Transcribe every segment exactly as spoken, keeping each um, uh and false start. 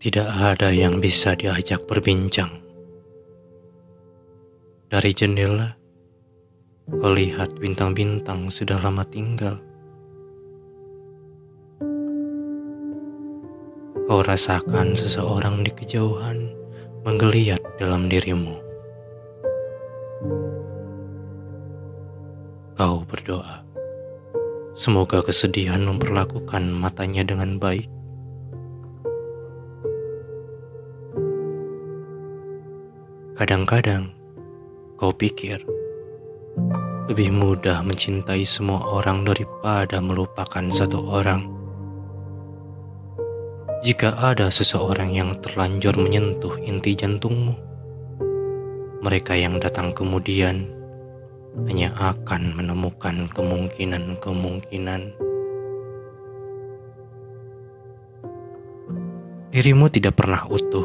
tidak ada yang bisa diajak berbincang. Dari jendela, kau lihat bintang-bintang sudah lama tinggal. Kau rasakan seseorang di kejauhan menggeliat dalam dirimu. Kau berdoa, semoga kesedihan memperlakukan matanya dengan baik. Kadang-kadang, kau pikir lebih mudah mencintai semua orang daripada melupakan satu orang. Jika ada seseorang yang terlanjur menyentuh inti jantungmu, mereka yang datang kemudian hanya akan menemukan kemungkinan-kemungkinan. Dirimu tidak pernah utuh,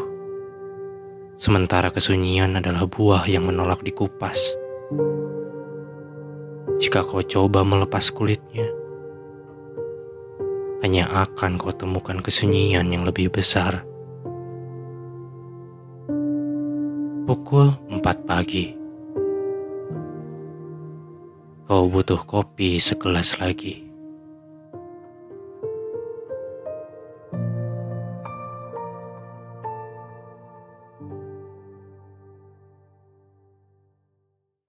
sementara kesunyian adalah buah yang menolak dikupas. Jika kau coba melepas kulitnya, hanya akan kau temukan kesunyian yang lebih besar. Pukul empat pagi. Kau butuh kopi segelas lagi.